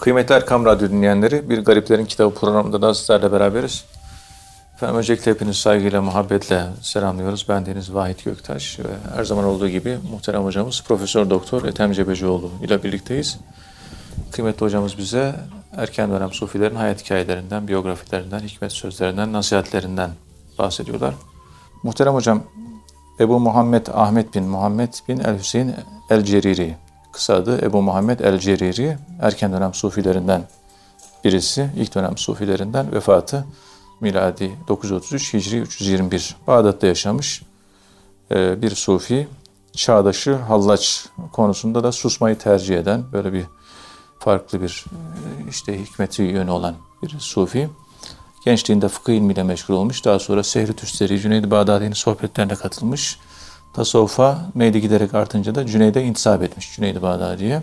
Kıymetli Erkam Radyo dinleyenleri, Bir Gariplerin Kitabı programında da sizlerle beraberiz. Efendim, öncelikle hepiniz saygıyla, muhabbetle selamlıyoruz. Ben Deniz Vahit Göktaş ve her zaman olduğu gibi muhterem hocamız Profesör Doktor Ethem Cebecioğlu ile birlikteyiz. Kıymetli hocamız bize erken dönem sufilerin hayat hikayelerinden, biyografilerinden, hikmet sözlerinden, nasihatlerinden bahsediyorlar. Muhterem hocam, Ebu Muhammed Ahmet bin Muhammed bin el-Hüseyin el-Cerîrî, kısa adı Ebu Muhammed el-Cerîrî, erken dönem sufilerinden birisi, ilk dönem sufilerinden, vefatı miladi 933, hicri 321. Bağdat'ta yaşamış bir sufi, çağdaşı hallaç konusunda da susmayı tercih eden, böyle bir farklı bir işte hikmeti yönü olan bir sufi. Gençliğinde fıkıh ilmiyle meşgul olmuş. Daha sonra Sehl-i Tüsteri, Cüneyd-i Bağdadi'nin sohbetlerine katılmış. Tasavvufa meyli giderek artınca da Cüneyd'e intisap etmiş, Cüneyd-i Bağdadi'ye.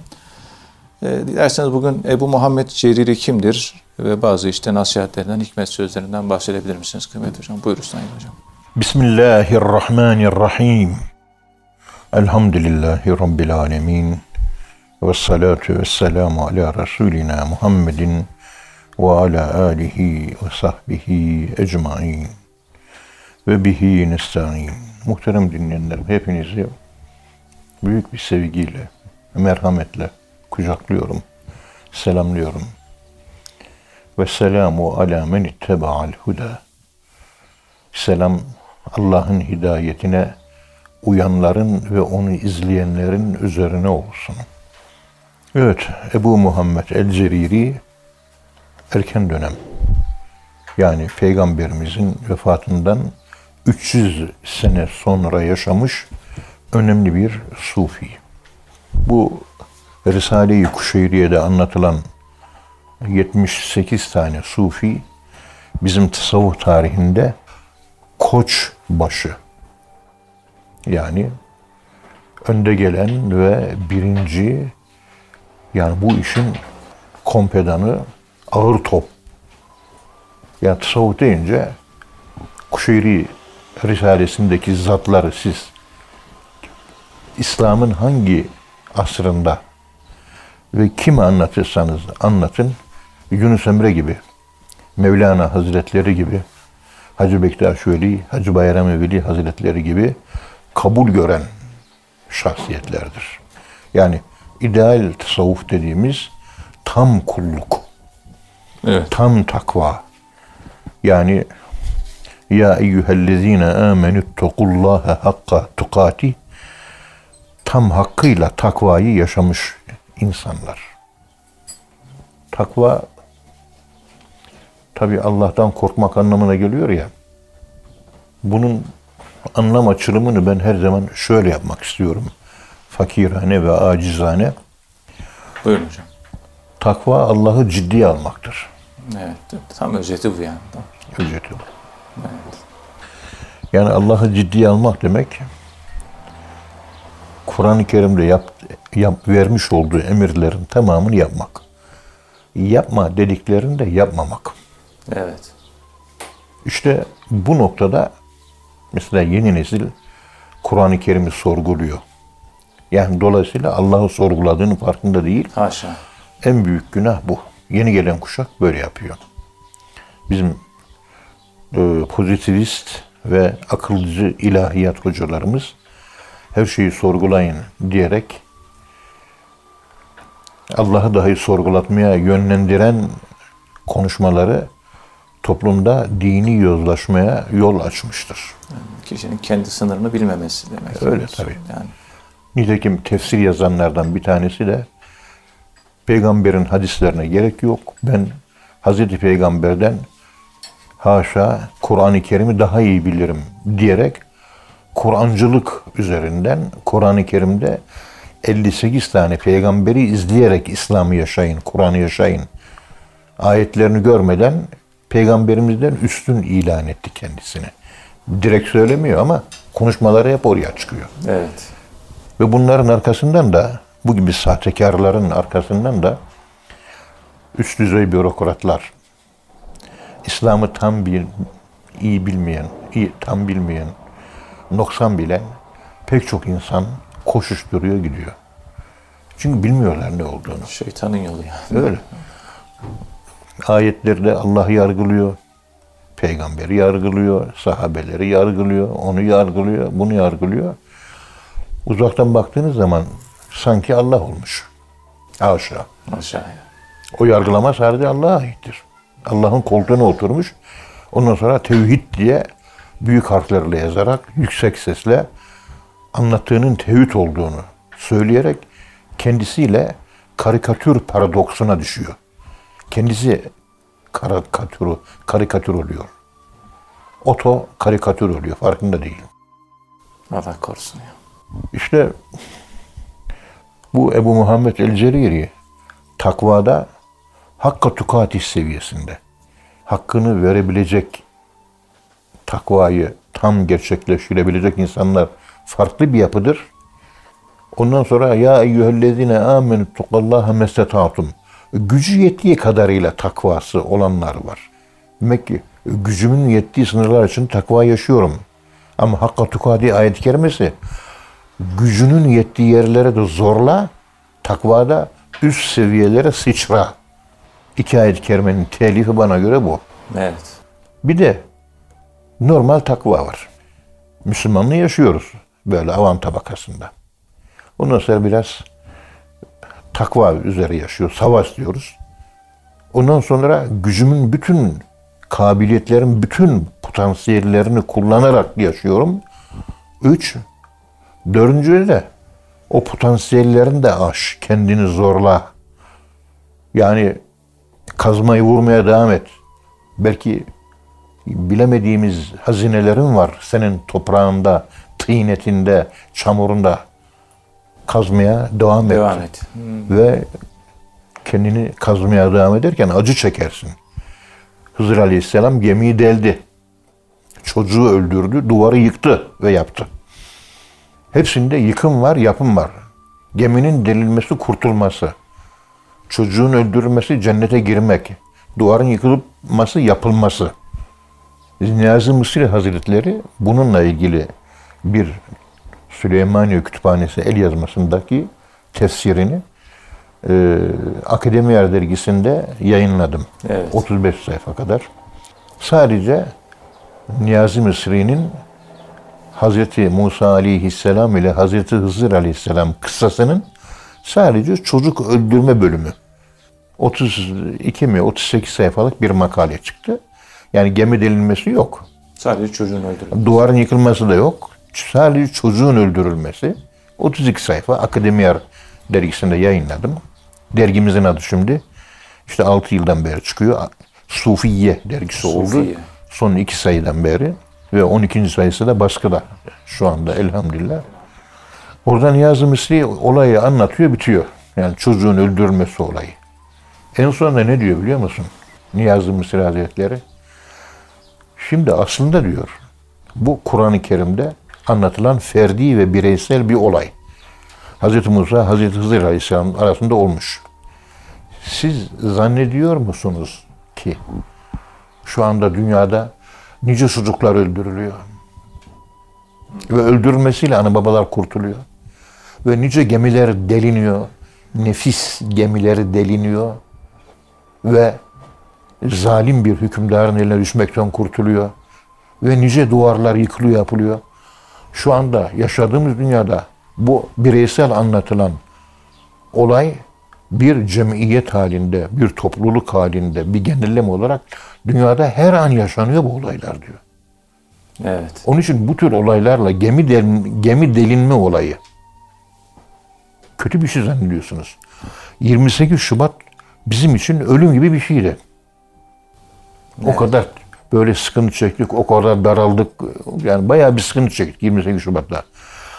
Dilerseniz bugün Ebu Muhammed Cerîrî kimdir ve bazı işte nasihatlerinden, hikmet sözlerinden bahsedebilir misiniz kıymetli hocam? Buyurun Sayın Hocam. Bismillahirrahmanirrahim. Elhamdülillahi Rabbil alemin. Vessalatu vesselamu ala Resulina Muhammedin ve ala alihi ve sahbihi ecmain ve bihi nesta'in. Muhterem dinleyenlerim, hepinizi büyük bir sevgiyle, merhametle kucaklıyorum, selamlıyorum. Vesselamu ala men ittebaal huda. Selam Allah'ın hidayetine uyanların ve onu izleyenlerin üzerine olsun. Evet, Ebu Muhammed el-Cerîrî erken dönem, yani Peygamberimizin vefatından 300 sene sonra yaşamış önemli bir sufi. Bu Risale-i Kuşeyriye'de anlatılan 78 tane sufi, bizim tasavvuf tarihinde koç başı, yani önde gelen ve birinci, yani bu işin kompedanı, ağır top. Yani tasavvuf deyince Kuşeyri Risalesi'ndeki zatları siz İslam'ın hangi asrında ve kimi anlatırsanız anlatın, Yunus Emre gibi, Mevlana Hazretleri gibi, Hacı Bektaş Veli, Hacı Bayram Veli Hazretleri gibi kabul gören şahsiyetlerdir. Yani ideal tasavvuf dediğimiz tam kulluk. Evet. Tam takva. Yani ya eyyühellezine amenüttegullâhe hakka tukati, tam hakkıyla takvayı yaşamış insanlar. Takva tabi Allah'tan korkmak anlamına geliyor ya. Bunun anlam açılımını ben her zaman şöyle yapmak istiyorum. Fakirane ve acizane. Buyurun hocam. Takva Allah'ı ciddiye almaktır. Evet, tam özeti bu yani. Özeti bu. Evet. Yani Allah'ı ciddiye almak demek, Kur'an-ı Kerim'de vermiş olduğu emirlerin tamamını yapmak. Yapma dediklerini de yapmamak. Evet. İşte bu noktada mesela yeni nesil Kur'an-ı Kerim'i sorguluyor. Yani dolayısıyla Allah'ı sorguladığının farkında değil. Haşa. En büyük günah bu. Yeni gelen kuşak böyle yapıyor. Bizim pozitivist ve akılcı ilahiyat hocalarımız her şeyi sorgulayın diyerek Allah'ı dahi sorgulatmaya yönlendiren konuşmaları toplumda dini yozlaşmaya yol açmıştır. Yani kişinin kendi sınırını bilmemesi demek. Öyle tabii. Yani. Nitekim tefsir yazanlardan bir tanesi de Peygamberin hadislerine gerek yok. Ben Hazreti Peygamber'den haşa Kur'an-ı Kerim'i daha iyi bilirim diyerek Kur'ancılık üzerinden Kur'an-ı Kerim'de 58 tane peygamberi izleyerek İslam'ı yaşayın, Kur'an'ı yaşayın ayetlerini görmeden Peygamberimizden üstün ilan etti kendisini. Direkt söylemiyor ama konuşmaları hep oraya çıkıyor. Evet. Ve bunların arkasından da bu gibi sahtekarların arkasından da üst düzey bürokratlar, İslam'ı tam bilmeyen, noksan bilen pek çok insan koşuşturuyor gidiyor. Çünkü bilmiyorlar ne olduğunu. Şeytanın yolu yani. Öyle. Ayetlerde Allah yargılıyor, peygamberi yargılıyor, sahabeleri yargılıyor, onu yargılıyor, bunu yargılıyor. Uzaktan baktığınız zaman sanki Allah olmuş. Aşağı. Aşağı. O yargılama sadece Allah'a aittir. Allah'ın koltuğuna oturmuş. Ondan sonra tevhid diye büyük harflerle yazarak, yüksek sesle anlattığının tevhid olduğunu söyleyerek kendisiyle karikatür paradoksuna düşüyor. Kendisi karikatür oluyor. Oto karikatür oluyor. Farkında değil. Allah korusun ya. İşte bu Ebu Muhammed el-Cerîrî takvada hakka tukatih seviyesinde hakkını verebilecek, takvayı tam gerçekleştirebilecek insanlar farklı bir yapıdır. Ondan sonra ya eyyühellezine âmenü tukallaha mesetâtum. Gücü yettiği kadarıyla takvası olanlar var. Demek ki gücümün yettiği sınırlar için takva yaşıyorum. Ama hakka tukatih ayet-i kerimesi gücünün yettiği yerlere de zorla, takvada üst seviyelere sıçra. İki ayet-i kerimenin telifi bana göre bu. Evet. Bir de normal takva var. Müslümanlığı yaşıyoruz böyle avam tabakasında. Ondan sonra biraz takva üzere yaşıyor, savaş diyoruz. Ondan sonra gücümün bütün, kabiliyetlerin bütün potansiyellerini kullanarak yaşıyorum. 3. Dördüncü de o potansiyellerini de aş, kendini zorla. Yani kazmayı vurmaya devam et. Belki bilemediğimiz hazinelerin var senin toprağında, tıynetinde, çamurunda. Kazmaya devam et. Ve kendini kazmaya devam ederken acı çekersin. Hızır Aleyhisselam gemiyi deldi. Çocuğu öldürdü, duvarı yıktı ve yaptı. Hepsinde yıkım var, yapım var. Geminin delilmesi, kurtulması. Çocuğun öldürülmesi, cennete girmek. Duvarın yıkılması, yapılması. Niyazi Mısri Hazretleri bununla ilgili bir Süleymaniye Kütüphanesi el yazmasındaki tefsirini Akademi dergisinde yayınladım. Evet. 35 sayfa kadar. Sadece Niyazi Mısri'nin Hazreti Musa Aleyhisselam ile Hazreti Hızır Aleyhisselam kıssasının sadece çocuk öldürme bölümü. 32 mi 38 sayfalık bir makale çıktı. Yani gemi delinmesi yok. Sadece çocuğun öldürülmesi. Duvarın yıkılması da yok. Sadece çocuğun öldürülmesi. 32 sayfa Akademi dergisinde yayınladım. Dergimizin adı şimdi işte 6 yıldan beri çıkıyor. Sufiyye dergisi oldu. Son 2 sayıdan beri. Ve 12. sayısı da baskıda şu anda elhamdülillah. Oradan Niyazi Mısri olayı anlatıyor, bitiyor. Yani çocuğun öldürülmesi olayı. En sonunda ne diyor biliyor musun? Niyazi Mısri Hazretleri. Şimdi aslında diyor, bu Kur'an-ı Kerim'de anlatılan ferdi ve bireysel bir olay. Hz. Musa, Hz. Hızır Aleyhisselam arasında olmuş. Siz zannediyor musunuz ki şu anda dünyada nice çocuklar öldürülüyor. Ve öldürülmesiyle ana babalar kurtuluyor. Ve nice gemiler deliniyor. Nefis gemileri deliniyor. Ve zalim bir hükümdarın eline düşmekten kurtuluyor. Ve nice duvarlar yıkılıyor, yapılıyor. Şu anda yaşadığımız dünyada bu bireysel anlatılan olay bir cemiyet halinde, bir topluluk halinde, bir genelleme olarak dünyada her an yaşanıyor bu olaylar diyor. Evet. Onun için bu tür olaylarla gemi delinme olayı kötü bir şey zannediyorsunuz. 28 Şubat bizim için ölüm gibi bir şeydi. Evet. O kadar böyle sıkıntı çektik, o kadar daraldık. Yani bayağı bir sıkıntı çektik 28 Şubat'ta.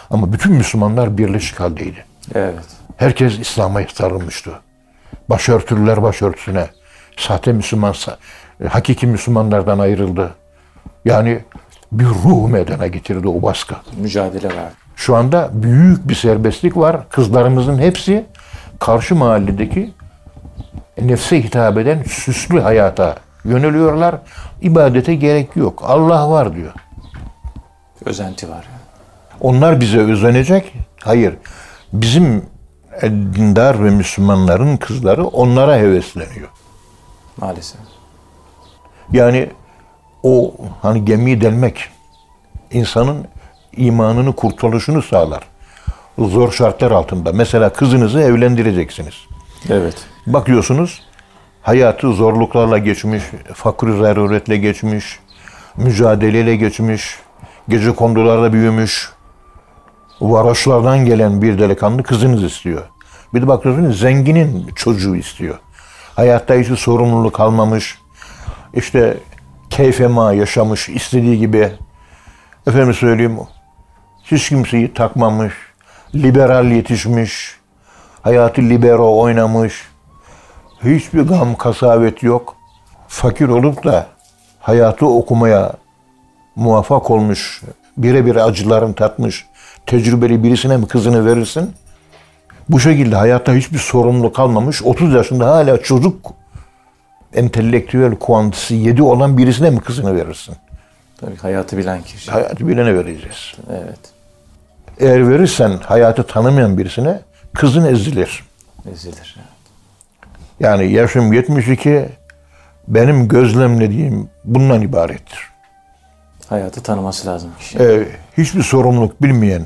Ama bütün Müslümanlar birleşik haldeydi. Evet. Herkes İslam'a sarılmıştı. Başörtülüler başörtüsüne. Sahte Müslüman, hakiki Müslümanlardan ayrıldı. Yani bir ruh meydana getirdi o baskı. Mücadele var. Şu anda büyük bir serbestlik var. Kızlarımızın hepsi karşı mahalledeki nefse hitap eden süslü hayata yöneliyorlar. İbadete gerek yok. Allah var diyor. Özenti var. Onlar bize özenecek. Hayır. Bizim dindar ve Müslümanların kızları onlara hevesleniyor. Maalesef. Yani o hani gemiyi delmek insanın imanını, kurtuluşunu sağlar. Zor şartlar altında. Mesela kızınızı evlendireceksiniz. Evet. Bakıyorsunuz hayatı zorluklarla geçmiş, fakir zaruretle geçmiş, mücadeleyle geçmiş, gecekondularda büyümüş, varoşlardan gelen bir delikanlı kızınız istiyor. Bir de bakıyorsunuz zenginin çocuğu istiyor. Hayatta hiçbir sorumluluk almamış, işte keyfema yaşamış, istediği gibi, efendim söyleyeyim, hiç kimseyi takmamış, liberal yetişmiş, hayatı libero oynamış, hiçbir gam kasavet yok. Fakir olup da hayatı okumaya muvaffak olmuş, birebir acılarını tatmış, tecrübeli birisine mi kızını verirsin? Bu şekilde hayatta hiçbir sorumluluk kalmamış, 30 yaşında hala çocuk, entelektüel kuantisi 7 olan birisine mi kızını verirsin? Tabii hayatı bilen kişi. Hayatı bilene vereceğiz. Evet. Eğer verirsen hayatı tanımayan birisine kızın ezilir. Ezilir, evet. Yani yaşım 72, benim gözlemlediğim bundan ibarettir. Hayatı tanıması lazım kişi. Hiçbir sorumluluk bilmeyen,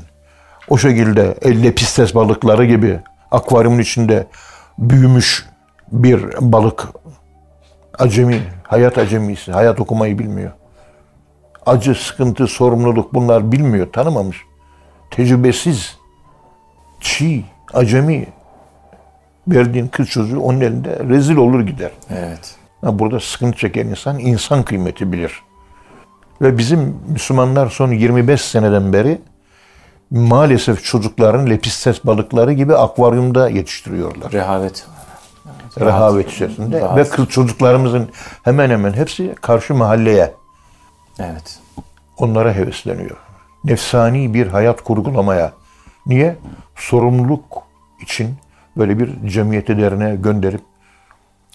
o şekilde elle pistes balıkları gibi akvaryumun içinde büyümüş bir balık, acemi, hayat acemisi, hayat okumayı bilmiyor. Acı, sıkıntı, sorumluluk bunlar bilmiyor, tanımamış. Tecrübesiz, çiğ, acemi. Verdiğin kız çocuğu onun elinde rezil olur gider. Evet. Burada sıkıntı çeken insan, insan kıymeti bilir. Ve bizim Müslümanlar son 25 seneden beri maalesef çocukların lepistes balıkları gibi akvaryumda yetiştiriyorlar. Rehavet. Evet, rehavet içerisinde. Rahat. Ve kız çocuklarımızın hemen hemen hepsi karşı mahalleye. Evet. Onlara hevesleniyor. Nefsani bir hayat kurgulamaya. Niye? Sorumluluk için böyle bir cemiyet derneğine gönderip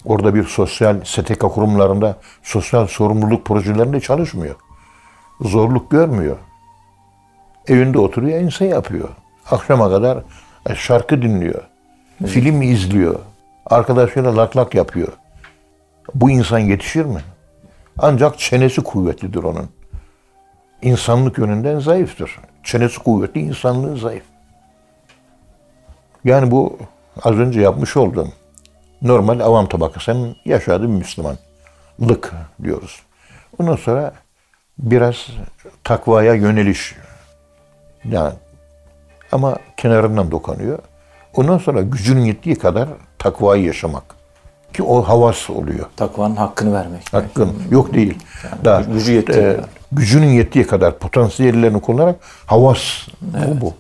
orada bir sosyal STK kurumlarında sosyal sorumluluk projelerinde çalışmıyor. Zorluk görmüyor. Evinde oturuyor, ense yapıyor. Akşama kadar şarkı dinliyor. Evet. Film izliyor. Arkadaşıyla laklak yapıyor. Bu insan yetişir mi? Ancak çenesi kuvvetlidir onun. İnsanlık yönünden zayıftır. Çenesi kuvvetli, insanlığı zayıf. Yani bu az önce yapmış olduğum normal avam tabakasının yaşadığı bir Müslümanlık diyoruz. Ondan sonra biraz takvaya yöneliş. Yani ama kenarından dokunuyor. Ondan sonra gücünün yettiği kadar takvayı yaşamak. Ki o havas oluyor. Takvanın hakkını vermek. Hakkın. Yok değil. Yani daha gücü yettiği kadar. Gücünün yettiği kadar potansiyellerini kullanarak havas. Evet. Bu.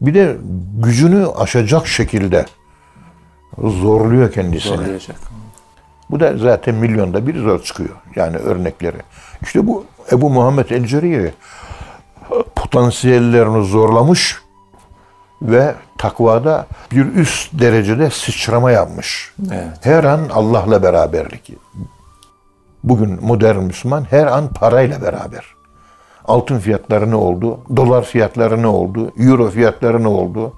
Bir de gücünü aşacak şekilde zorluyor kendisini. Zorlayacak. Bu da zaten milyonda bir zor çıkıyor. Yani örnekleri. İşte bu Ebu Muhammed el-Cerîrî potansiyellerini zorlamış ve takvada bir üst derecede sıçrama yapmış. Evet. Her an Allah'la beraberlik. Bugün modern Müslüman her an parayla beraber. Altın fiyatları ne oldu? Dolar fiyatları ne oldu? Euro fiyatları ne oldu?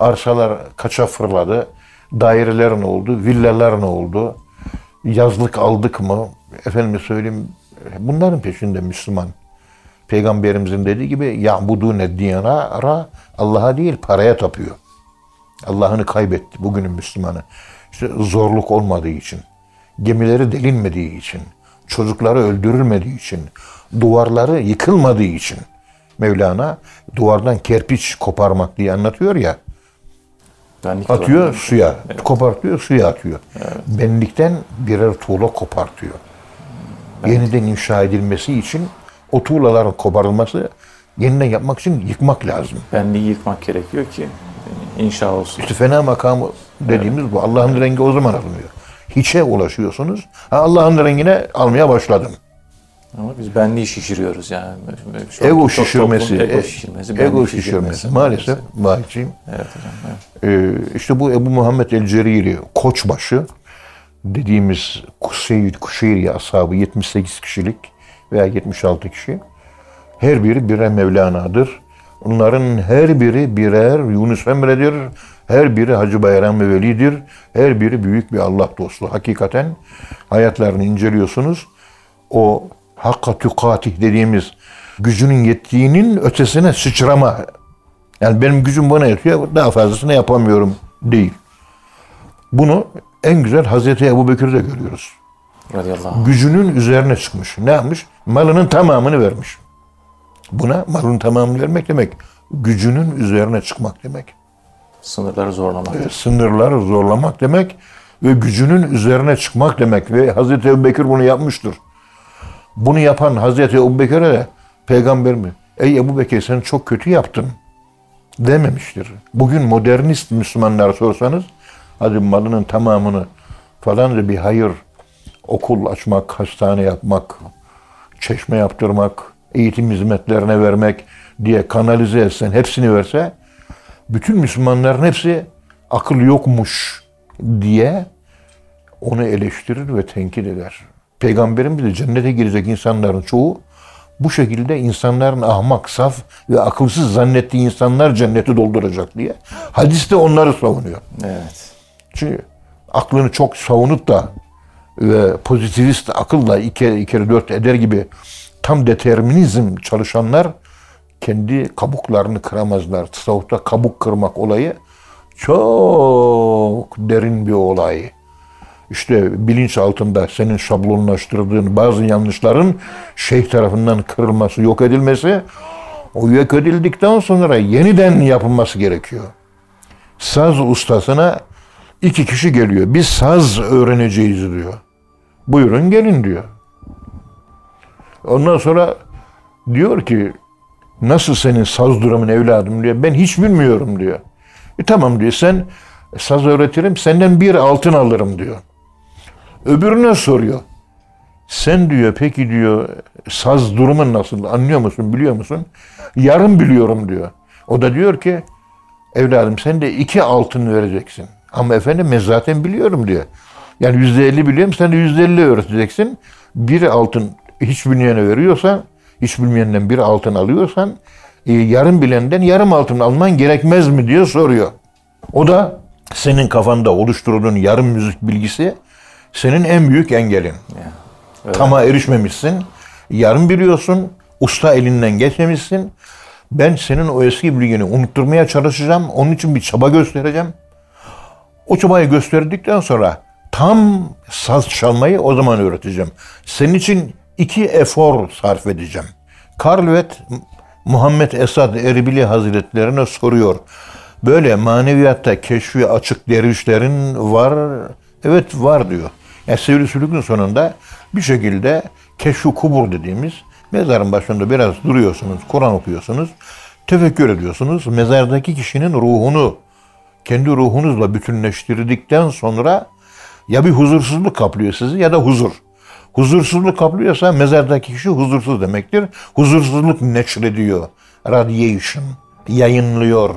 Arsalar kaça fırladı? Daireler ne oldu? Villalar ne oldu? Yazlık aldık mı? Efendim söyleyeyim, bunların peşinde Müslüman. Peygamberimizin dediği gibi ya'budûne dînâ, Allah'a değil paraya tapıyor. Allah'ını kaybetti bugünün Müslümanı. İşte zorluk olmadığı için, gemileri delinmediği için, çocukları öldürülmediği için, duvarları yıkılmadığı için. Mevlana duvardan kerpiç koparmak diye anlatıyor ya. Benlik atıyor suya, evet. Kopartıyor suya atıyor. Evet. Benlikten birer tuğla kopartıyor. Evet. Yeniden inşa edilmesi için o tuğlaların koparılması, yeniden yapmak için yıkmak lazım. Benliği yıkmak gerekiyor ki inşa olsun. İşte fena makamı dediğimiz evet. Bu. Allah'ın evet. Rengi o zaman alınıyor. Hiçe ulaşıyorsunuz. Allah'ın rengine almaya başladım. Ama biz benliği şişiriyoruz yani. Ego şişirmesi. Ego şişirmesi. Maalesef. Bahçeyim. Evet hocam. Evet. İşte bu Ebu Muhammed el-Cerîrî Koçbaşı dediğimiz Kuşeyri ashabı 78 kişilik veya 76 kişi. Her biri birer Mevlana'dır. Onların her biri birer Yunus Emre'dir, her biri Hacı Bayram Veli'dir, her biri büyük bir Allah dostu. Hakikaten hayatlarını inceliyorsunuz. O hakka tükatih dediğimiz gücünün yettiğinin ötesine sıçrama. Yani benim gücüm bana yetiyor, daha fazlasını yapamıyorum değil. Bunu en güzel Hazreti Ebubekir'de görüyoruz. Radiyallahu. Gücünün üzerine çıkmış. Ne yapmış? Malının tamamını vermiş. Buna malın tamamını vermek demek, gücünün üzerine çıkmak demek. Sınırları zorlamak. Sınırları zorlamak demek ve gücünün üzerine çıkmak demek. Ve Hazreti Ebubekir bunu yapmıştır. Bunu yapan Hazreti Ebubekir'e de Peygamber mi? Ey Ebubekir sen çok kötü yaptın dememiştir. Bugün modernist Müslümanlara sorsanız hadi malının tamamını falan da bir hayır, okul açmak, hastane yapmak, çeşme yaptırmak, eğitim hizmetlerine vermek diye kanalize etsen, hepsini verse, bütün Müslümanların hepsi akıl yokmuş diye onu eleştirir ve tenkit eder. Peygamberimiz de cennete girecek insanların çoğu bu şekilde insanların ahmak, saf ve akılsız zannettiği insanlar cenneti dolduracak diye hadis de onları savunuyor. Evet. Çünkü aklını çok savunup da ve pozitivist akılla 2 kere 4 eder gibi tam determinizm çalışanlar kendi kabuklarını kıramazlar. Tasavvufta kabuk kırmak olayı çok derin bir olay. İşte bilinç altında senin şablonlaştırdığın bazı yanlışların şeyh tarafından kırılması, yok edilmesi, o yok edildikten sonra yeniden yapılması gerekiyor. Saz ustasına 2 kişi geliyor. Biz saz öğreneceğiz diyor. Buyurun gelin diyor. Ondan sonra diyor ki nasıl senin saz durumun evladım diyor. Ben hiç bilmiyorum diyor. Tamam diyor sen saz öğretirim senden bir altın alırım diyor. Öbürüne soruyor. Sen diyor peki diyor saz durumun nasıl anlıyor musun biliyor musun? Yarım biliyorum diyor. O da diyor ki evladım sen de 2 altın vereceksin. Ama efendim ben zaten biliyorum diyor. Yani %50 biliyorum sen de %50 öğreteceksin. 1 altın. Hiç bilmeyene veriyorsan, hiç bilmeyenden 1 altın alıyorsan, yarım bilenden yarım altın alman gerekmez mi diye soruyor. O da senin kafanda oluşturduğun yarım müzik bilgisi senin en büyük engelin. Evet. Tama erişmemişsin, yarım biliyorsun, usta elinden geçmemişsin. Ben senin o eski bilgini unutturmaya çalışacağım, onun için bir çaba göstereceğim. O çabayı gösterdikten sonra tam saz çalmayı o zaman öğreteceğim. Senin için 2 efor sarf edeceğim. Karlvet Muhammed Esad Erbili Hazretlerine soruyor. Böyle maneviyatta keşfi açık dervişlerin var. Evet var diyor. Yani Seyri Sülük'ün sonunda bir şekilde keşfi kubur dediğimiz mezarın başında biraz duruyorsunuz, Kur'an okuyorsunuz, tefekkür ediyorsunuz. Mezardaki kişinin ruhunu kendi ruhunuzla bütünleştirdikten sonra ya bir huzursuzluk kaplıyor sizi ya da huzur. Huzursuzluk kaplıyorsa mezardaki kişi huzursuz demektir. Huzursuzluk neşrediyor. Radiation. Yayınlıyor.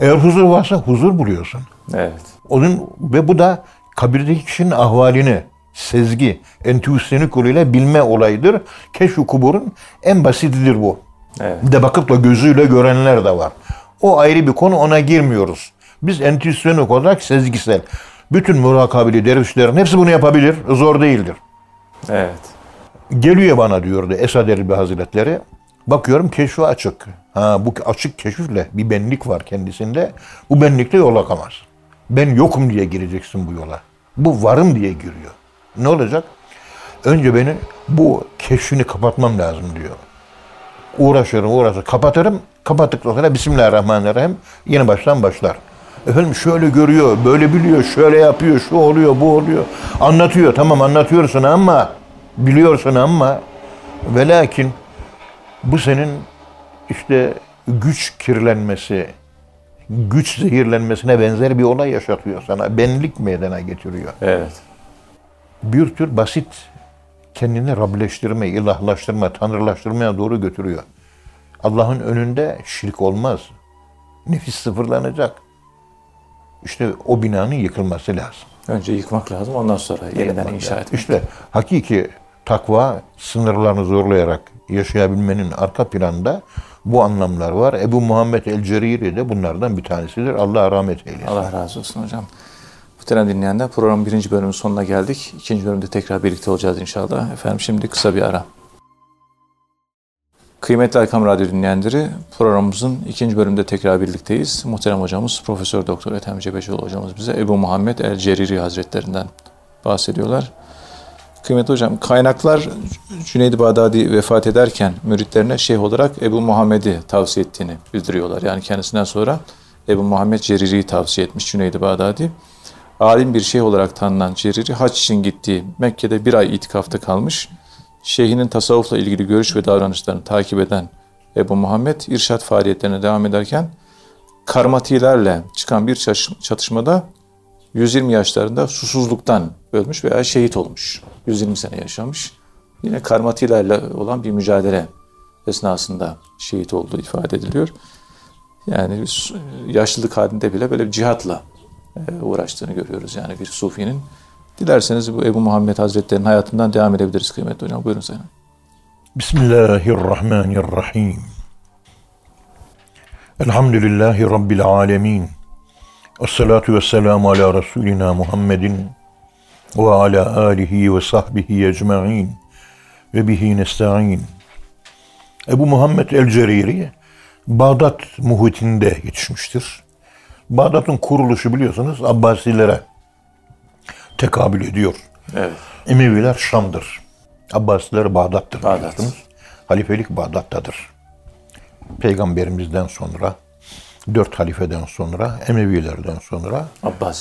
Eğer huzur varsa huzur buluyorsun. Evet. Onun ve bu da kabirdeki kişinin ahvalini, sezgi, entüisyonik koluyla bilme olayıdır. Keşf-i kuburun en basitidir bu. Evet. Bir de bakıp da gözüyle görenler de var. O ayrı bir konu, ona girmiyoruz. Biz entüisyonik olarak sezgisel. Bütün murakabeli dervişlerin hepsi bunu yapabilir. Zor değildir. Evet. Geliyor bana diyordu Esad Erbil Hazretleri. Bakıyorum keşfi açık. Ha, bu açık keşifle bir benlik var kendisinde. Bu benlikle yol akamaz. Ben yokum diye gireceksin bu yola. Bu varım diye giriyor. Ne olacak? Önce benim bu keşfini kapatmam lazım diyor. Uğraşırım. Kapatırım. Kapattıktan sonra Bismillahirrahmanirrahim yeni baştan başlar. Efendim şöyle görüyor, böyle biliyor, şöyle yapıyor, şu oluyor, bu oluyor. Anlatıyor, tamam anlatıyorsun ama, biliyorsun ama ve lakin bu senin işte güç kirlenmesi, güç zehirlenmesine benzer bir olay yaşatıyor sana. Benlik meydana getiriyor. Evet. Bir tür basit kendini Rableştirme, ilahlaştırma, tanrılaştırmaya doğru götürüyor. Allah'ın önünde şirk olmaz. Nefis sıfırlanacak. İşte o binanın yıkılması lazım. Önce yıkmak lazım, ondan sonra yeniden inşa etmek. İşte hakiki takva sınırlarını zorlayarak yaşayabilmenin arka planda bu anlamlar var. Ebu Muhammed el-Cerîrî de bunlardan bir tanesidir. Allah rahmet eylesin. Allah razı olsun hocam. Muhterem dinleyenler, programın birinci bölümünün sonuna geldik. İkinci bölümde tekrar birlikte olacağız inşallah. Efendim şimdi kısa bir ara. Kıymetli Erkam Radyo dinleyenleri, programımızın ikinci bölümünde tekrar birlikteyiz. Muhterem hocamız Profesör Doktor Ethem Cebecioğlu hocamız bize Ebu Muhammed el-Cerîrî Hazretlerinden bahsediyorlar. Kıymetli hocam, kaynaklar Cüneyd-i Bağdadi vefat ederken müritlerine şeyh olarak Ebu Muhammed'i tavsiye ettiğini bildiriyorlar. Yani kendisinden sonra Ebu Muhammed Ceriri'yi tavsiye etmiş Cüneyd-i Bağdadi. Alim bir şeyh olarak tanınan Ceriri, hac için gittiği Mekke'de bir ay itikafta kalmış. Şeyhinin tasavvufla ilgili görüş ve davranışlarını takip eden Ebu Muhammed, irşat faaliyetlerine devam ederken karmatilerle çıkan bir çatışmada 120 yaşlarında susuzluktan ölmüş veya şehit olmuş. 120 sene yaşamış. Yine karmatilerle olan bir mücadele esnasında şehit olduğu ifade ediliyor. Yani yaşlılık halinde bile böyle bir cihatla uğraştığını görüyoruz. Yani bir sufinin. Dilerseniz bu Ebu Muhammed Hazretleri'nin hayatından devam edebiliriz kıymetli hocam. Buyurun sayın. Bismillahirrahmanirrahim. Elhamdülillahi Rabbil alemin. Esselatu vesselamu ala Resulina Muhammedin ve ala alihi ve sahbihi ecma'in ve bihi nesta'in. Ebu Muhammed el-Cerîrî Bağdat muhitinde yetişmiştir. Bağdat'ın kuruluşu biliyorsunuz Abbasilere tekabül ediyor. Evet. Emeviler Şam'dır. Abbasiler Bağdat'tır. Bağdat. Halifelik Bağdat'tadır. Peygamberimizden sonra 4 halifeden sonra, Emevilerden sonra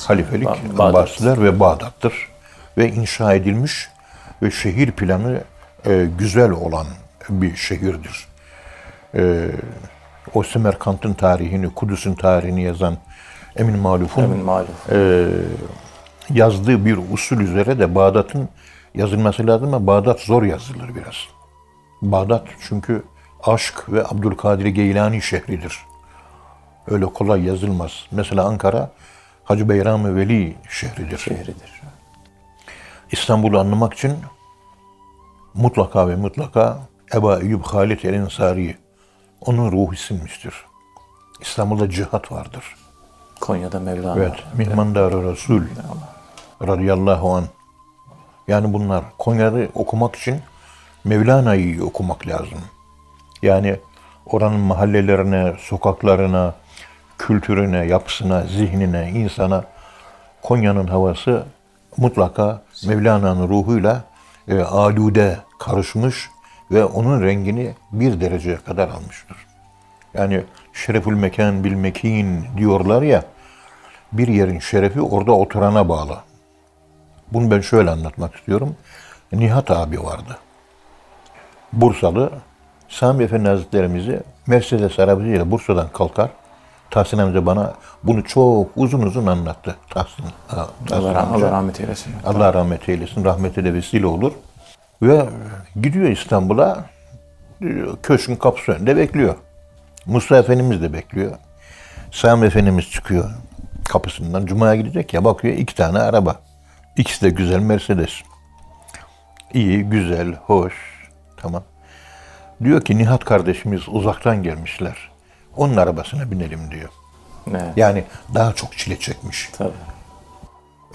halifelik Abbasiler ve Bağdat'tır. Ve inşa edilmiş ve şehir planı güzel olan bir şehirdir. O Semerkant'ın tarihini, Kudüs'ün tarihini yazan Emin Maluf'un yazdığı bir usul üzere de Bağdat'ın yazılması lazım ama Bağdat zor yazılır biraz. Bağdat çünkü aşk ve Abdülkadir Geylani şehridir. Öyle kolay yazılmaz. Mesela Ankara Hacı Bayram Veli şehridir. İstanbul'u anlamak için mutlaka ve mutlaka Ebu Eyyub Halid el-Ensari onun ruhu isimmiştir. İstanbul'da cihat vardır. Konya'da Mevlana. Evet. Mihmandar-ı Resul radıyallahu anh. Yani bunlar Konya'da okumak için Mevlana'yı okumak lazım. Yani oranın mahallelerine, sokaklarına, kültürüne, yapısına, zihnine, insana Konya'nın havası mutlaka Mevlana'nın ruhuyla alude karışmış ve onun rengini bir dereceye kadar almıştır. Yani şerefül mekan bil mekin diyorlar ya, bir yerin şerefi orada oturana bağlı. Bunu ben şöyle anlatmak istiyorum. Nihat abi vardı. Bursalı. Sami Efendi Hazretlerimizi Mercedes arabasıyla Bursa'dan kalkar. Tahsin amca bana bunu çok uzun anlattı. Allah rahmet eylesin. Allah rahmet eylesin. Rahmeti de vesile olur. Ve gidiyor İstanbul'a. Köşkün kapısı önünde bekliyor. Musa Efendimiz de bekliyor. Sami Efendimiz çıkıyor kapısından. Cuma'ya gidecek ya, bakıyor 2 tane araba. İkisi de güzel Mercedes. İyi, güzel, hoş. Tamam. Diyor ki Nihat kardeşimiz uzaktan gelmişler. Onun arabasına binelim diyor. Evet. Yani daha çok çile çekmiş. Tabii.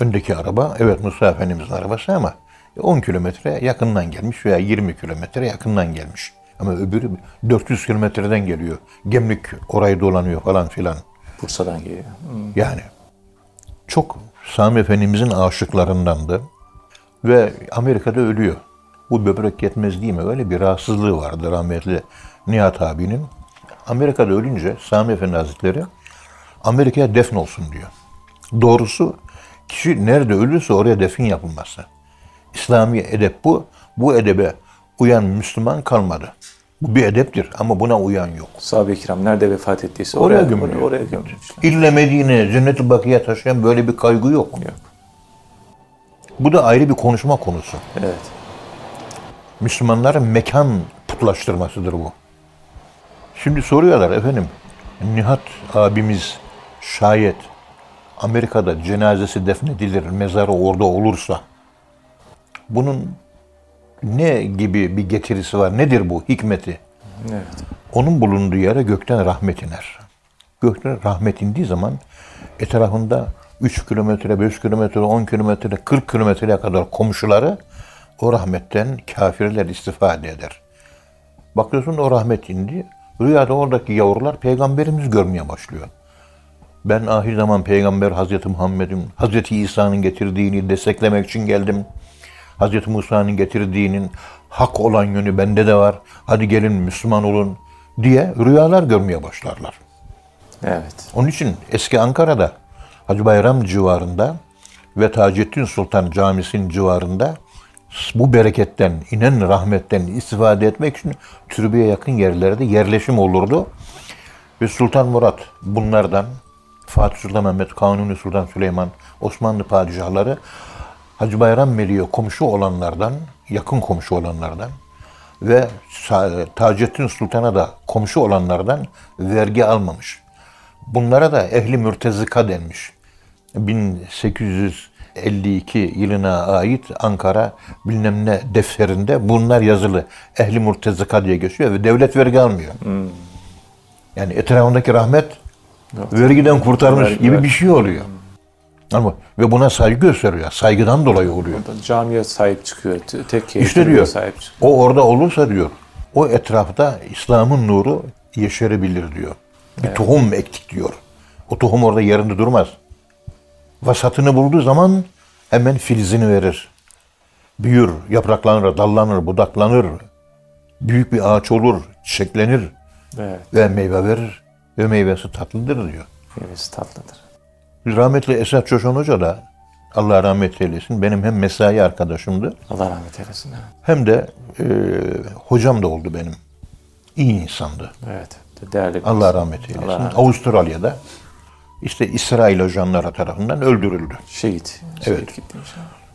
Öndeki araba, evet Musa Efendimiz'in arabası ama 10 kilometre yakından gelmiş veya 20 kilometre yakından gelmiş. Ama öbürü 400 kilometreden geliyor. Gemlik orayı dolanıyor falan filan. Bursa'dan geliyor. Yani çok Sami Efendimiz'in aşıklarındandı. Ve Amerika'da ölüyor. Bu böbrek yetmez değil mi? Öyle bir rahatsızlığı vardı rahmetli Nihat abinin. Amerika'da ölünce Sami Efendi Hazretleri Amerika'ya defn olsun diyor. Doğrusu kişi nerede ölürse oraya defin yapılması. İslami edep bu. Bu edebe uyan Müslüman kalmadı. Bu bir edeptir ama buna uyan yok. Sahabe-i kiram nerede vefat ettiyse oraya gömülüyor. Oraya gömülüyor. İlle Medine, Cennet-i Bakiye'ye taşıyan böyle bir kaygı yok. Yok. Bu da ayrı bir konuşma konusu. Evet. Müslümanların mekan putlaştırmasıdır bu. Şimdi soruyorlar efendim, Nihat abimiz şayet Amerika'da cenazesi defnedilir, mezarı orada olursa bunun ne gibi bir getirisi var? Nedir bu hikmeti? Evet. onun bulunduğu yere gökten rahmet iner. Gökten rahmet indiği zaman etrafında 3 kilometre, 5 kilometre, 10 kilometre, 40 kilometreye kadar komşuları o rahmetten kafirler istifade eder. Bakıyorsun o rahmet indi. Rüyada oradaki yavrular peygamberimiz görmeye başlıyor. Ben ahir zaman peygamber Hazreti Muhammed'in, Hazreti İsa'nın getirdiğini desteklemek için geldim. Hazreti Musa'nın getirdiğinin hak olan yönü bende de var. Hadi gelin Müslüman olun diye rüyalar görmeye başlarlar. Evet. Onun için eski Ankara'da Hacı Bayram civarında ve Taceddin Sultan Camisi'nin civarında bu bereketten, inen rahmetten istifade etmek için türbeye yakın yerlerde yerleşim olurdu. Ve Sultan Murat bunlardan, Fatih Sultan Mehmet, Kanuni Sultan Süleyman, Osmanlı padişahları Hacı Bayram Veli'ye komşu olanlardan, yakın komşu olanlardan ve Taceddin Sultan'a da komşu olanlardan vergi almamış. Bunlara da ehli mürtezika denmiş. 1852 yılına ait Ankara bilmem ne defterinde bunlar yazılı. Ehli mürtezika diye geçiyor ve devlet vergi almıyor. Hmm. Yani etrafındaki rahmet vergiden kurtarmış gibi bir şey oluyor. Ama ve buna saygı gösteriyor. Saygıdan dolayı oluyor. Camiye sahip çıkıyor. Tekke işte diyor. Sahip çıkıyor. O orada olursa diyor. O etrafta İslam'ın nuru yeşerebilir diyor. Bir evet. Tohum ektik diyor. O tohum orada yerinde durmaz. Vasatını bulduğu zaman hemen filizini verir. Büyür, yapraklanır, dallanır, budaklanır. Büyük bir ağaç olur, çiçeklenir. Evet. Ve meyve verir. Ve meyvesi tatlıdır diyor. Meyvesi tatlıdır. Rahmetli Esat Çoşan Hoca da Allah rahmet eylesin. Benim hem mesai arkadaşımdı. Allah rahmet eylesin. Hem de hocam da oldu benim. İyi insandı. Evet. Değerli Allah rahmet eylesin. Allah rahmet. Avustralya'da işte İsrail ajanları tarafından öldürüldü. Şehit. Evet.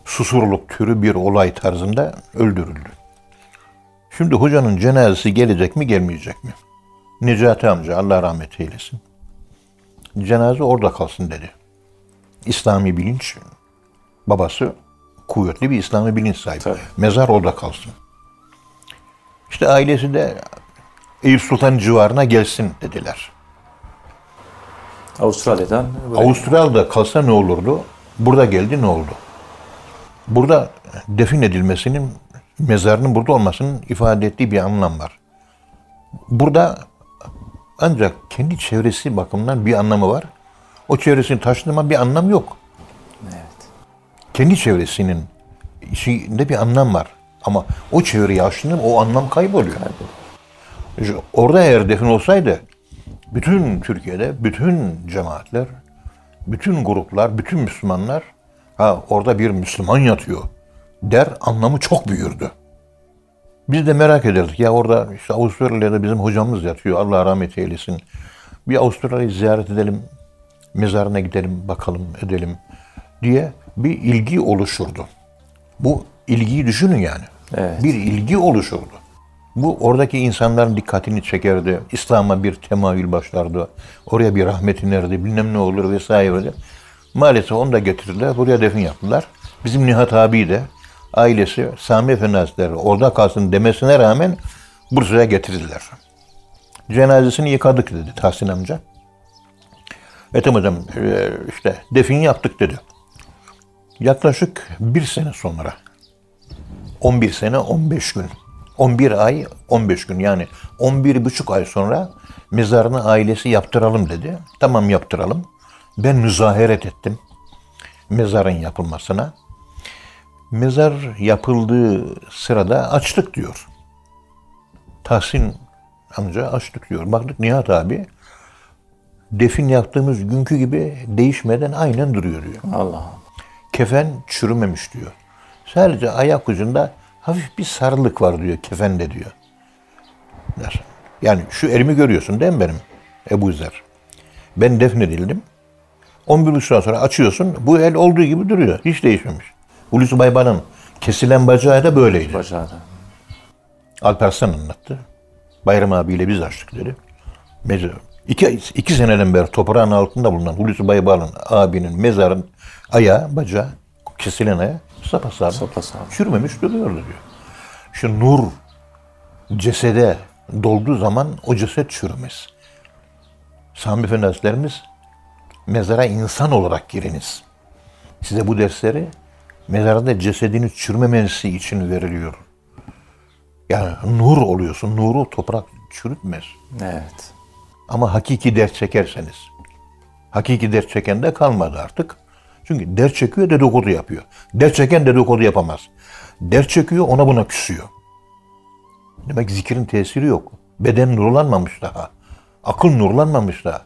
Susurluk türü bir olay tarzında öldürüldü. Şimdi hocanın cenazesi gelecek mi gelmeyecek mi? Necati amca Allah rahmet eylesin. Cenaze orada kalsın dedi. İslami bilinç, babası kuvvetli bir İslami bilinç sahibi. Tabii. Mezar orada kalsın. İşte ailesi de Eyüp Sultan civarına gelsin dediler. Avustralya'dan. Avustralya'da kalsa ne olurdu? Burada geldi ne oldu? Burada defin edilmesinin, mezarının burada olmasının ifade ettiği bir anlam var. Burada ancak kendi çevresi bakımından bir anlamı var. O çevresini taşıdığında bir anlam yok. Evet. Kendi çevresinin içinde bir anlam var. Ama o çevreyi aştığında o anlam kayboluyor. Orada eğer defin olsaydı bütün Türkiye'de, bütün cemaatler, bütün gruplar, bütün Müslümanlar orada bir Müslüman yatıyor der, anlamı çok büyürdü. Biz de merak ederdik. Ya orada işte Avustralya'da bizim hocamız yatıyor. Allah rahmet eylesin. Bir Avustralya'yı ziyaret edelim. Mezarına gidelim, bakalım, edelim diye bir ilgi oluşurdu. Bu ilgiyi düşünün yani. Evet. Bir ilgi oluşurdu. Bu oradaki insanların dikkatini çekerdi. İslam'a bir temayül başlardı. Oraya bir rahmet inerdi. Bilmem ne olur vesaire. Maalesef onu da getirdiler. Buraya defin yaptılar. Bizim Nihat abi de ailesi Sami Efendi Hazretleri orada kalsın demesine rağmen Bursa'ya getirdiler. Cenazesini yıkadık dedi Tahsin amca. Ethem hocam işte defin yaptık dedi. Yaklaşık bir sene sonra 11 sene 15 gün 11 ay 15 gün yani 11,5 ay sonra mezarını ailesi yaptıralım dedi. Tamam yaptıralım. Ben müzaheret ettim mezarın yapılmasına. Mezar yapıldığı sırada açtık diyor. Tahsin amca açtık diyor. Baktık Nihat abi defin yaptığımız günkü gibi değişmeden aynen duruyor diyor. Allah. Kefen çürümemiş diyor. Sadece ayak ucunda hafif bir sarılık var diyor kefende diyor. Yani şu elimi görüyorsun değil mi benim? Ebu Zer. Ben defnedildim. 11 saat sonra açıyorsun. Bu el olduğu gibi duruyor. Hiç değişmemiş. Hulusi Bayban'ın kesilen bacağı da böyleydi. Bacağı da. Alparslan anlattı. Bayram abiyle biz açtık dedi. İki seneden beri toprağın altında bulunan Hulusi Bayban'ın abinin mezarın ayağı, bacağı, kesilen ayağı sapasağlam. Çürümemiş duruyordu diyor. Şu nur cesede dolduğu zaman o ceset çürümez. Sami Efendi Hazretlerimiz, mezara insan olarak giriniz. Size bu dersleri mezarda cesediniz çürümemesi için veriliyor. Yani nur oluyorsun, nuru toprak çürütmez. Evet. Ama hakiki ders çekerseniz, hakiki ders çeken de kalmadı artık. Çünkü ders çekiyor, dedikodu yapıyor. Ders çeken dedikodu yapamaz. Ders çekiyor, ona buna küsüyor. Demek zikrin tesiri yok. Beden nurlanmamış daha. Akıl nurlanmamış daha.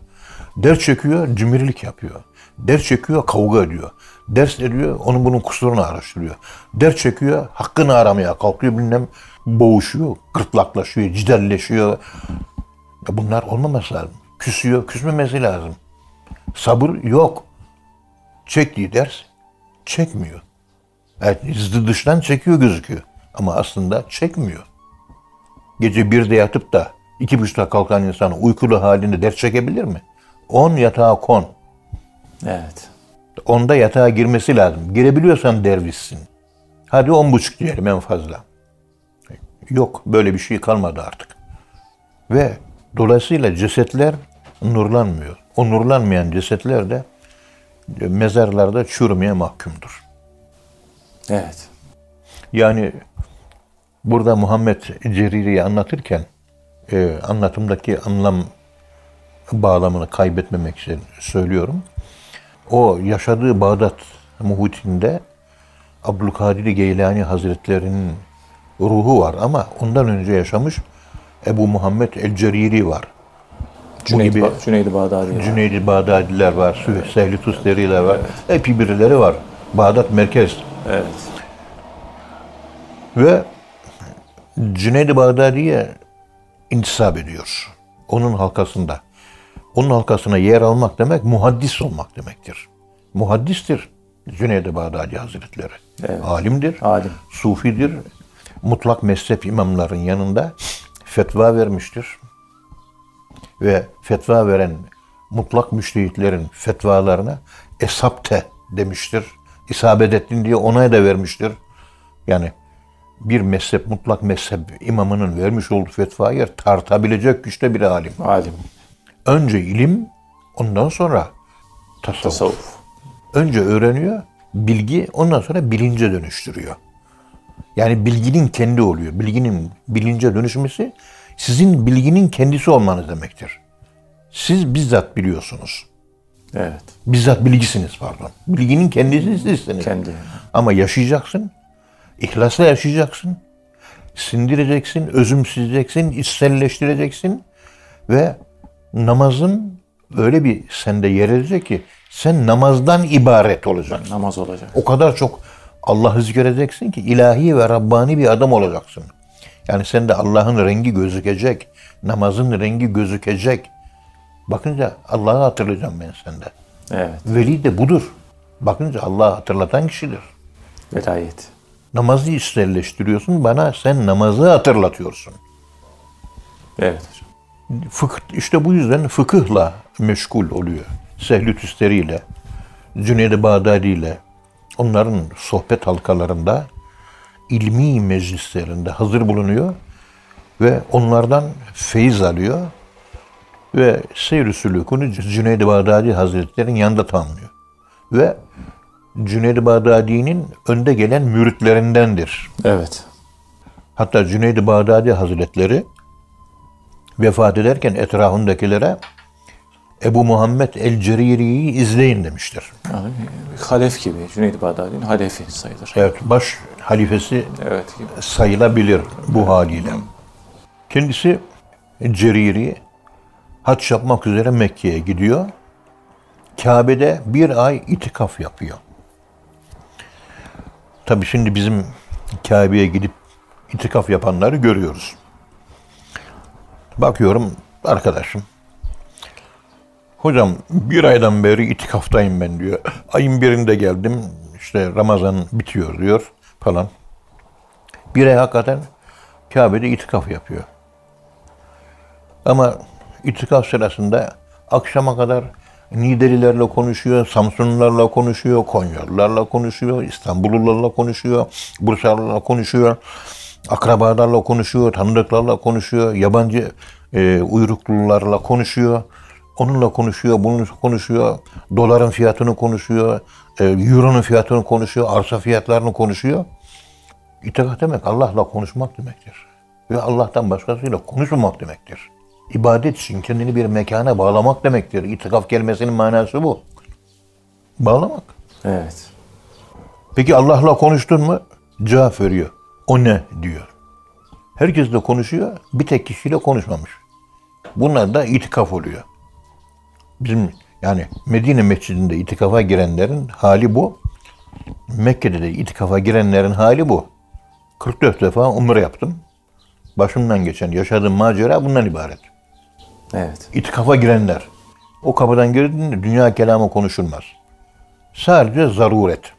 Ders çekiyor, cimrilik yapıyor. Ders çekiyor, kavga ediyor. Ders ediyor, onun bunun kusurunu araştırıyor. Ders çekiyor, hakkını aramaya kalkıyor, bilmem boğuşuyor, gırtlaklaşıyor, cidelleşiyor. Bunlar olmaması lazım. Küsüyor, küsmemesi lazım. Sabır yok. Çektiği ders çekmiyor. Evet, dıştan çekiyor gözüküyor. Ama aslında çekmiyor. Gece 1'de yatıp da 2.30'da kalkan insanı uykulu halinde ders çekebilir mi? 10 yatağa kon. Evet. 10'da yatağa girmesi lazım. Girebiliyorsan dervişsin. Hadi 10.30 diyelim en fazla. Yok, böyle bir şey kalmadı artık. Ve dolayısıyla cesetler nurlanmıyor. O nurlanmayan cesetler de mezarlarda çürümeye mahkumdur. Evet. Yani burada Muhammed Cerîrî'yi anlatırken anlatımdaki anlam bağlamını kaybetmemek için söylüyorum. O yaşadığı Bağdat muhitinde Abdülkadir Geylani Hazretleri'nin ruhu var ama ondan önce yaşamış Ebu Muhammed el-Cerîrî var. Cüneyd-i Bağdadi. Cüneyd-i Bağdadiler var, evet. Sehl-i Tüsteri'ler var. Evet. Hep birileri var. Bağdat merkez. Evet. Ve Cüneyd-i Bağdadi'ye intisap ediyor. Onun halkasında. Onun halkasına yer almak demek muhaddis olmak demektir. Muhaddistir Cüneyd-i Bağdadi Hazretleri. Evet. Alimdir. Alim. Sufidir. Mutlak mezhep imamların yanında fetva vermiştir. Ve fetva veren mutlak müştehitlerin fetvalarına esapte demiştir. İsabet ettin diye onay da vermiştir. Yani bir mezhep, mutlak mezhep imamının vermiş olduğu fetvayı tartabilecek güçte bir alim. Alim. Önce ilim, ondan sonra tasavvuf. Önce öğreniyor, bilgi, ondan sonra bilince dönüştürüyor. Yani bilginin kendi oluyor. Bilginin bilince dönüşmesi sizin bilginin kendisi olmanız demektir. Siz bizzat biliyorsunuz. Evet. Bizzat bilgisiniz pardon. Bilginin kendisi sizsiniz. Kendi. Ama yaşayacaksın. İhlasla yaşayacaksın. Sindireceksin, özümsüzeceksin, içselleştireceksin. Ve namazın öyle bir sende yer edecek ki sen namazdan ibaret olacaksın. Namaz olacak. O kadar çok Allah'ı zikredeceksin ki ilahi ve Rabbani bir adam olacaksın. Yani sende Allah'ın rengi gözükecek. Namazın rengi gözükecek. Bakınca Allah'ı hatırlayacağım ben sende. Evet. Veli de budur. Bakınca Allah'ı hatırlatan kişidir. Velayet. Namazı içselleştiriyorsun. Bana sen namazı hatırlatıyorsun. Evet. Fıkıh, işte bu yüzden fıkıhla meşgul oluyor. Sehl-i Tüsteri ile, Cüneyd-i Bağdadi ile. Onların sohbet halkalarında, ilmi meclislerinde hazır bulunuyor ve onlardan feyiz alıyor ve seyr-i sülûkunu Cüneyd-i Bağdadi Hazretleri'nin yanında tamamlıyor. Ve Cüneyd-i Bağdadi'nin önde gelen müritlerindendir. Evet. Hatta Cüneyd-i Bağdadi Hazretleri vefat ederken etrafındakilere Ebu Muhammed el-Cerîrî'yi izleyin demiştir. Yani halef gibi, Cüneyd-i Bağdadi'nin halefi sayılır. Evet, baş halifesi evet, sayılabilir bu haliyle. Kendisi Cerîrî hac yapmak üzere Mekke'ye gidiyor. Kabe'de bir ay itikaf yapıyor. Tabii şimdi bizim Kabe'ye gidip itikaf yapanları görüyoruz. Bakıyorum arkadaşım. Hocam bir aydan beri itikaftayım ben diyor. Ayın birinde geldim. İşte Ramazan bitiyor diyor falan. Bir ay hakikaten Kabe'de itikaf yapıyor. Ama itikaf sırasında akşama kadar Nidelilerle konuşuyor, Samsunlularla konuşuyor, Konyalılarla konuşuyor, İstanbullularla konuşuyor, Bursalılarla konuşuyor. akrabalarla konuşuyor, tanıdıklarla konuşuyor, yabancı uyruklularla konuşuyor. Onunla konuşuyor, bununla konuşuyor, doların fiyatını konuşuyor, euronun fiyatını konuşuyor, arsa fiyatlarını konuşuyor. İtikat demek Allah'la konuşmak demektir. Ve Allah'tan başkasıyla konuşmamak demektir. İbadet için kendini bir mekana bağlamak demektir. İtikaf kelimesinin manası bu. Bağlamak. Evet. Peki Allah'la konuştun mu? Cevap veriyor. O ne diyor. Herkesle konuşuyor, bir tek kişiyle konuşmamış. Bunlar da itikaf oluyor. Bizim yani Medine Mescidi'nde itikafa girenlerin hali bu. Mekke'de de itikafa girenlerin hali bu. 44 defa umre yaptım. Başımdan geçen, yaşadığım macera bundan ibaret. Evet. İtikafa girenler. O kapıdan girdiğinde dünya kelamı konuşulmaz. Sadece zaruret.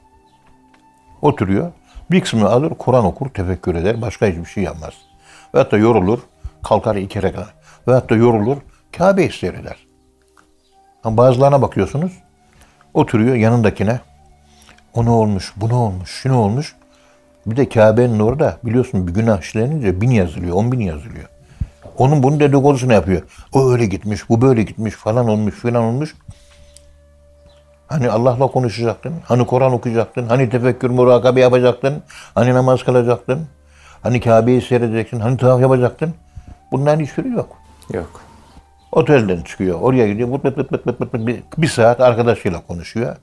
Oturuyor. Bir kısmını alır, Kur'an okur, tefekkür eder. Başka hiçbir şey yapmaz. Veyahut da yorulur, kalkar iki rekat. Veyahut da yorulur, Kabe'yi seyreder. Bazılarına bakıyorsunuz, oturuyor yanındakine. O ne olmuş, bu ne olmuş, şu ne olmuş. Bir de Kabe'nin orada biliyorsun bir günah işlenince 1000 yazılıyor, 10.000 yazılıyor. Onun bunun dedikodusunu yapıyor. O öyle gitmiş, bu böyle gitmiş, falan olmuş, filan olmuş. Hani Allah'la konuşacaktın, hani Kur'an okuyacaktın, hani tefekkür, murakabe yapacaktın, hani namaz kılacaktın, hani Kabe'yi seyredeceksin, hani tavaf yapacaktın. Bunların hiçbiri yok. Yok. Otelden çıkıyor, oraya gidiyor, bir saat arkadaşıyla konuşuyor.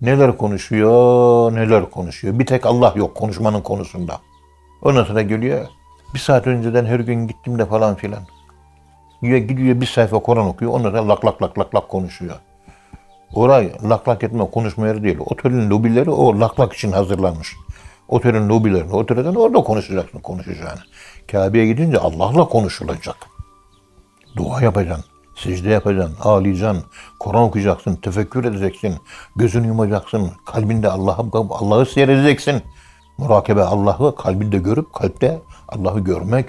Neler konuşuyor. Bir tek Allah yok konuşmanın konusunda. Ondan sonra geliyor, bir saat önceden her gün gittim de falan filan. Gidiyor bir sayfa Kur'an okuyor, ondan sonra lak lak konuşuyor. Orayı lak etme, konuşma yeri değil. Otelin lobileri o lak için hazırlanmış. Otelin lobilerini, otelden orada konuşacaksın konuşacağını. Kabe'ye gidince Allah'la konuşulacak. Dua yapacaksın, secde yapacaksın, ağlayacaksın, Kur'an okuyacaksın, tefekkür edeceksin, gözünü yumacaksın, kalbinde Allah'ı seyredeceksin. Murakabe Allah'ı kalbinde görüp, kalpte Allah'ı görmek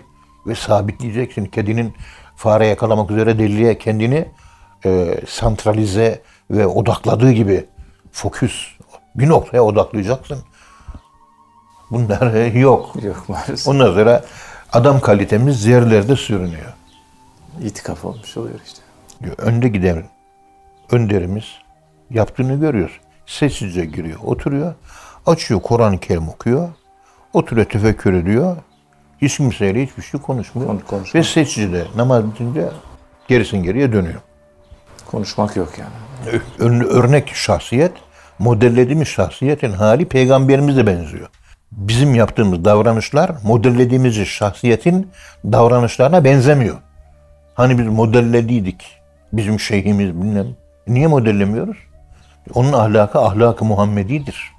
ve sabitleyeceksin. Kedinin fare yakalamak üzere deliğe kendini santralize ve odakladığı gibi fokus, bir noktaya odaklayacaksın. Bunlar yok. Yok maalesef. Ondan sonra adam kalitemiz yerlerde sürünüyor. İtikaf olmuş oluyor işte. Önde giden önderimiz yaptığını görüyoruz. Sessizce giriyor, oturuyor, açıyor Kur'an-ı Kerim okuyor, oturuyor tefekkür ediyor, hiç kimseyle hiçbir şey konuşmuyor. Ve sessizce de namaz bitince gerisin geriye dönüyor. Konuşmak yok yani. Örnek şahsiyet, modellediğimiz şahsiyetin hali peygamberimize benziyor. Bizim yaptığımız davranışlar modellediğimiz şahsiyetin davranışlarına benzemiyor. Hani biz modellediydik, bizim şeyhimiz bilmem. Niye modellemiyoruz? Onun ahlakı, ahlak-ı Muhammedidir.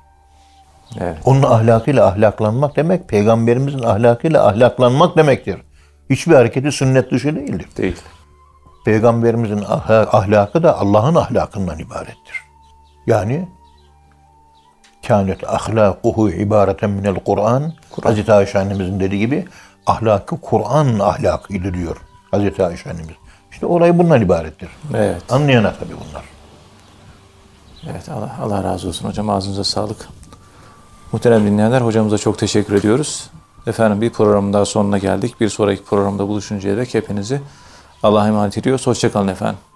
Evet. Onun ahlakıyla ahlaklanmak demek, peygamberimizin ahlakıyla ahlaklanmak demektir. Hiçbir hareketi sünnet dışı değildir. Değil. Peygamberimizin ahlakı da Allah'ın ahlakından ibarettir. Yani kânet ahlâkuhu ibâreten minel Kur'an. Hazreti Ayşe annemizin dediği gibi ahlakı Kur'an ahlakıydı diyor Hazreti Ayşe annemiz. İşte olay bundan ibarettir. Evet. Anlayana tabii bunlar. Evet, Allah razı olsun hocam. Ağzınıza sağlık. Muhterem dinleyenler, hocamıza çok teşekkür ediyoruz. Efendim bir programın daha sonuna geldik. Bir sonraki programda buluşuncaya dek hepinizi Allah'a emanet ediyoruz. Hoşça kalın efendim.